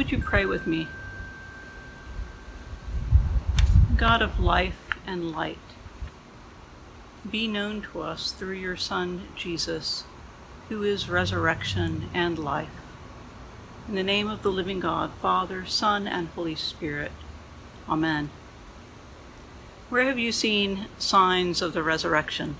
Would you pray with me? God of life and light, be known to us through your Son, Jesus, who is resurrection and life. In the name of the living God, Father, Son, and Holy Spirit. Amen. Where have you seen signs of the resurrection?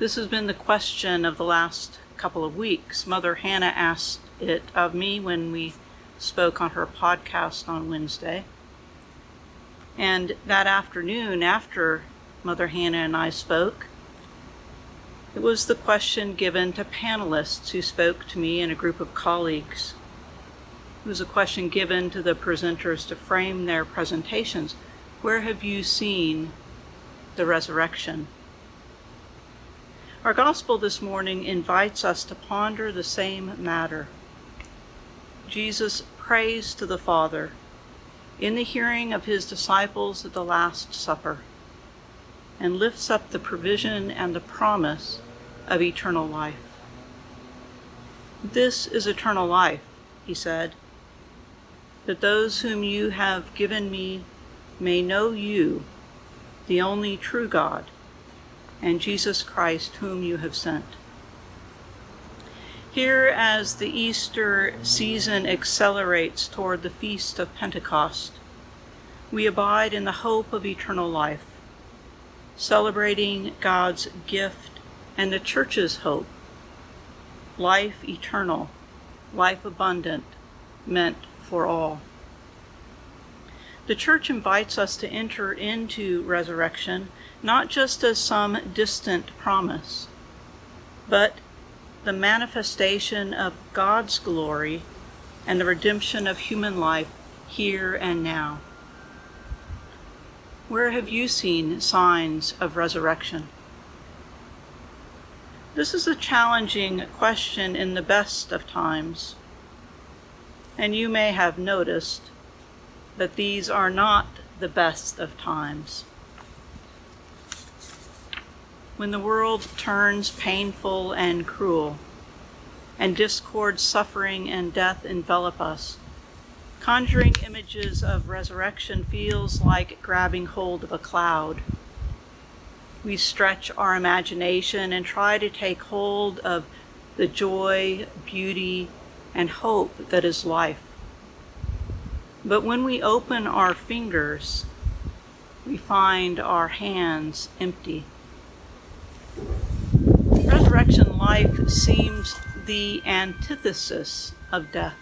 This has been the question of the last couple of weeks. Mother Hannah asked it of me when we spoke on her podcast on Wednesday. And that afternoon, after Mother Hannah and I spoke, it was the question given to panelists who spoke to me and a group of colleagues. It was a question given to the presenters to frame their presentations. Where have you seen the resurrection? Our gospel this morning invites us to ponder the same matter. Jesus prays to the Father in the hearing of his disciples at the Last Supper, and lifts up the provision and the promise of eternal life. This is eternal life, he said, that those whom you have given me may know you, the only true God, and Jesus Christ whom you have sent. Here, as the Easter season accelerates toward the Feast of Pentecost, we abide in the hope of eternal life, celebrating God's gift and the Church's hope, life eternal, life abundant, meant for all. The Church invites us to enter into resurrection, not just as some distant promise, but the manifestation of God's glory and the redemption of human life here and now. Where have you seen signs of resurrection? This is a challenging question in the best of times, and you may have noticed that these are not the best of times. When the world turns painful and cruel, and discord, suffering, and death envelop us, conjuring images of resurrection feels like grabbing hold of a cloud. We stretch our imagination and try to take hold of the joy, beauty, and hope that is life. But when we open our fingers, we find our hands empty. Resurrection life seems the antithesis of death,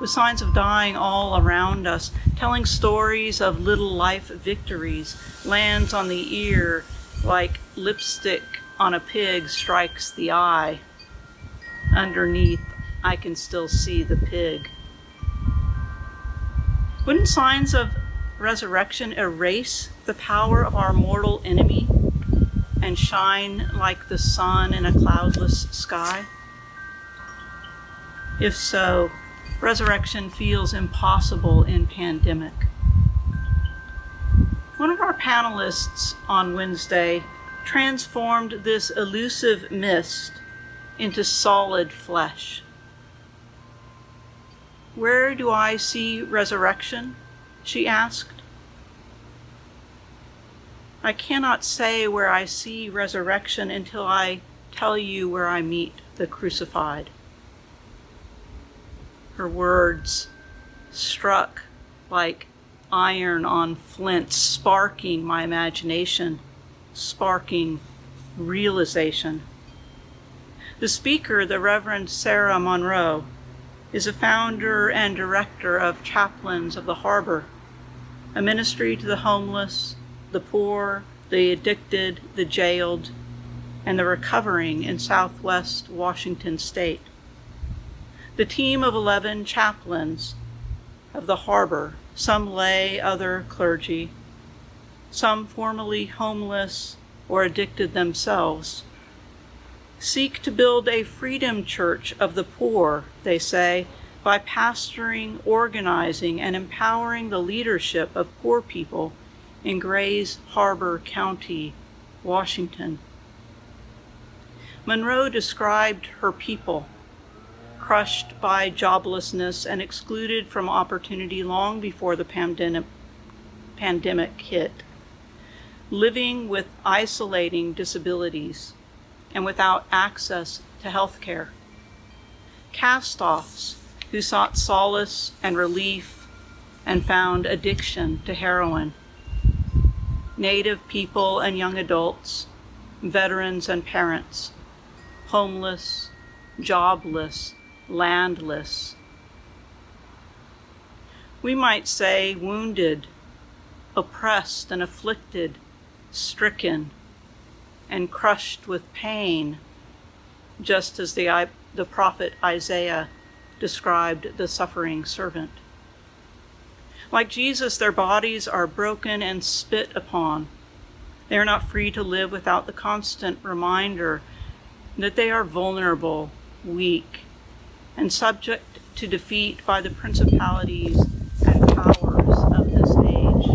with signs of dying all around us, telling stories of little life victories, lands on the ear like lipstick on a pig strikes the eye. Underneath, I can still see the pig. Wouldn't signs of resurrection erase the power of our mortal enemy and shine like the sun in a cloudless sky? If so, resurrection feels impossible in pandemic. One of our panelists on Wednesday transformed this elusive mist into solid flesh. Where do I see resurrection? She asked. I cannot say where I see resurrection until I tell you where I meet the crucified. Her words struck like iron on flint, sparking my imagination, sparking realization. The speaker, the Reverend Sarah Monroe, is a founder and director of Chaplains of the Harbor, a ministry to the homeless, the poor, the addicted, the jailed, and the recovering in Southwest Washington State. The team of 11 chaplains of the harbor, some lay, other clergy, some formerly homeless or addicted themselves, seek to build a freedom church of the poor, they say, by pastoring, organizing, and empowering the leadership of poor people in Grays Harbor County, Washington. Monroe described her people, crushed by joblessness and excluded from opportunity long before the pandemic hit, living with isolating disabilities and without access to health care. Cast-offs who sought solace and relief and found addiction to heroin. Native people and young adults, veterans and parents, homeless, jobless, landless. We might say wounded, oppressed and afflicted, stricken, and crushed with pain, just as the prophet Isaiah described the suffering servant. Like Jesus, their bodies are broken and spit upon. They are not free to live without the constant reminder that they are vulnerable, weak, and subject to defeat by the principalities and powers of this age.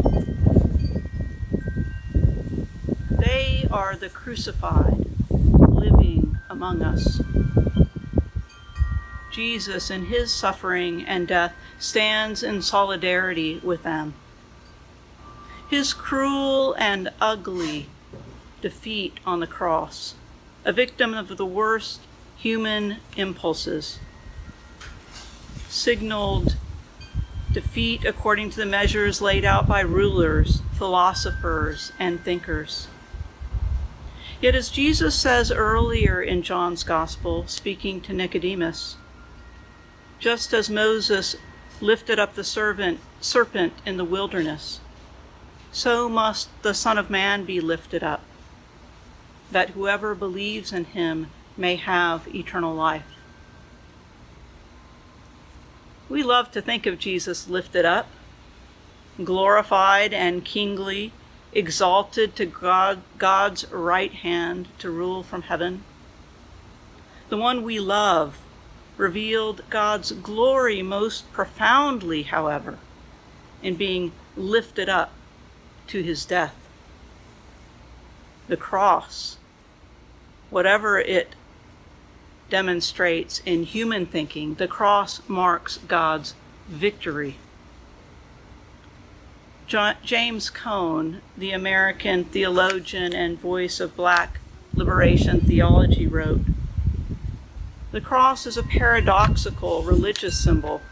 They are the crucified living among us. Jesus, in his suffering and death, stands in solidarity with them. His cruel and ugly defeat on the cross, a victim of the worst human impulses, signaled defeat according to the measures laid out by rulers, philosophers, and thinkers. Yet, as Jesus says earlier in John's Gospel, speaking to Nicodemus, just as Moses lifted up the serpent in the wilderness, so must the Son of Man be lifted up, that whoever believes in him may have eternal life. We love to think of Jesus lifted up, glorified and kingly, exalted to God's right hand to rule from heaven. The one we love revealed God's glory most profoundly, however, in being lifted up to his death. The cross, whatever it demonstrates in human thinking, the cross marks God's victory. James Cone, the American theologian and voice of Black liberation theology, wrote, "The cross is a paradoxical religious symbol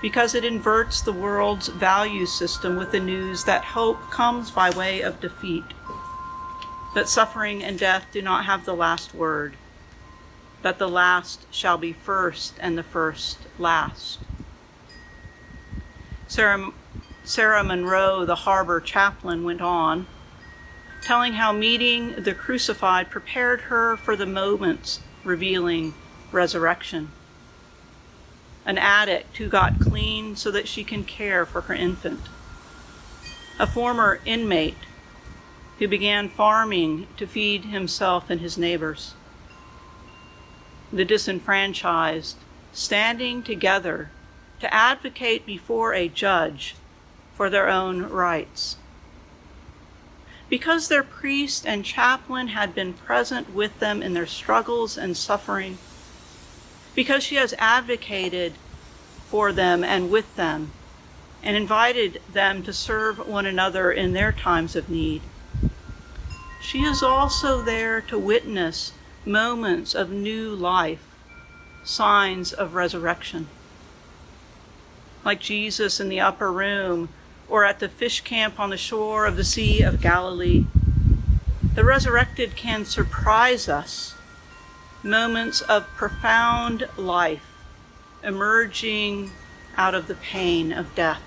because it inverts the world's value system with the news that hope comes by way of defeat, that suffering and death do not have the last word, that the last shall be first and the first last." Sarah Monroe, the harbor chaplain, went on, telling how meeting the crucified prepared her for the moments revealing resurrection. An addict who got clean so that she can care for her infant. A former inmate who began farming to feed himself and his neighbors. The disenfranchised standing together to advocate before a judge for their own rights. Because their priest and chaplain had been present with them in their struggles and suffering, because she has advocated for them and with them, and invited them to serve one another in their times of need, she is also there to witness moments of new life, signs of resurrection. Like Jesus in the upper room, or at the fish camp on the shore of the Sea of Galilee, the resurrected can surprise us. Moments of profound life emerging out of the pain of death.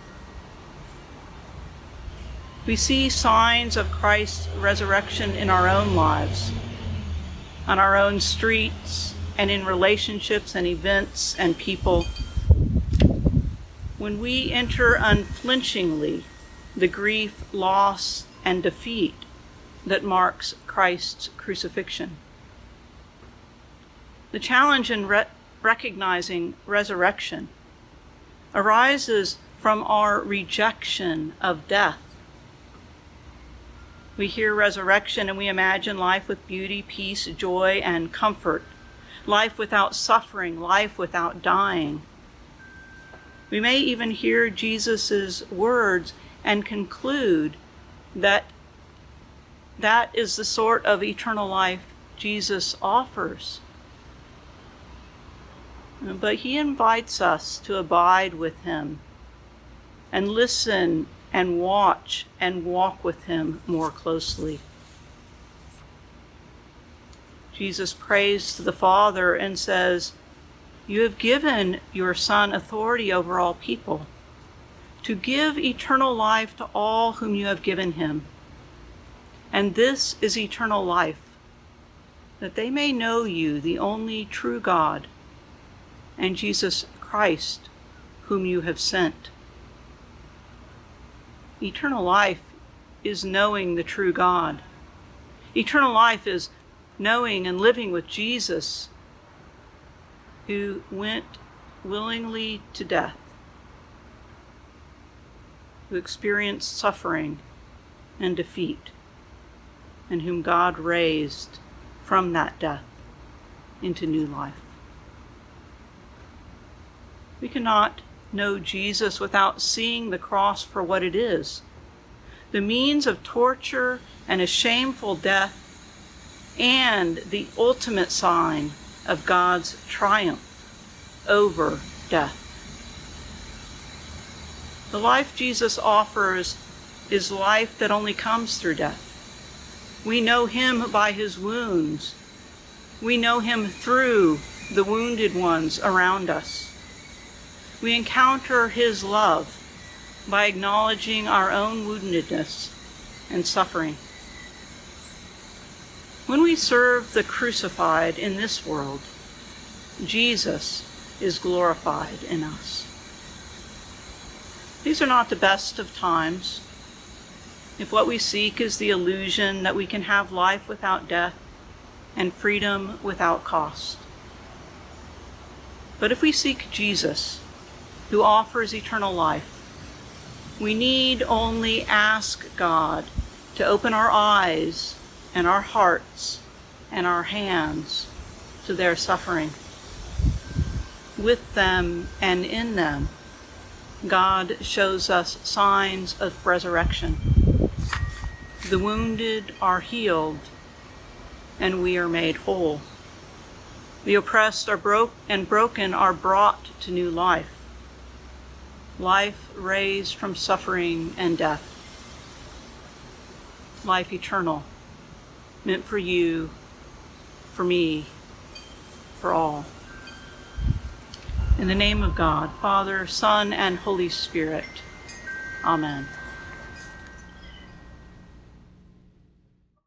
We see signs of Christ's resurrection in our own lives, on our own streets, and in relationships and events and people. When we enter unflinchingly the grief, loss, and defeat that marks Christ's crucifixion. The challenge in recognizing resurrection arises from our rejection of death. We hear resurrection and we imagine life with beauty, peace, joy, and comfort, life without suffering, life without dying. We may even hear Jesus' words and conclude that that is the sort of eternal life Jesus offers. But he invites us to abide with him and listen and watch and walk with him more closely. Jesus prays to the Father and says, "You have given your Son authority over all people, to give eternal life to all whom you have given him. And this is eternal life, that they may know you, the only true God, and Jesus Christ, whom you have sent." Eternal life is knowing the true God. Eternal life is knowing and living with Jesus, who went willingly to death, who experienced suffering and defeat, and whom God raised from that death into new life. We cannot know Jesus without seeing the cross for what it is, the means of torture and a shameful death, and the ultimate sign of God's triumph over death. The life Jesus offers is life that only comes through death. We know him by his wounds. We know him through the wounded ones around us. We encounter his love by acknowledging our own woundedness and suffering. When we serve the crucified in this world, Jesus is glorified in us. These are not the best of times. If what we seek is the illusion that we can have life without death and freedom without cost. But if we seek Jesus, who offers eternal life, we need only ask God to open our eyes and our hearts and our hands to their suffering. With them and in them, God shows us signs of resurrection. The wounded are healed, and we are made whole. The oppressed are broken are brought to new life. Life raised from suffering and death. Life eternal, meant for you, for me, for all. In the name of God, Father, Son, and Holy Spirit. Amen.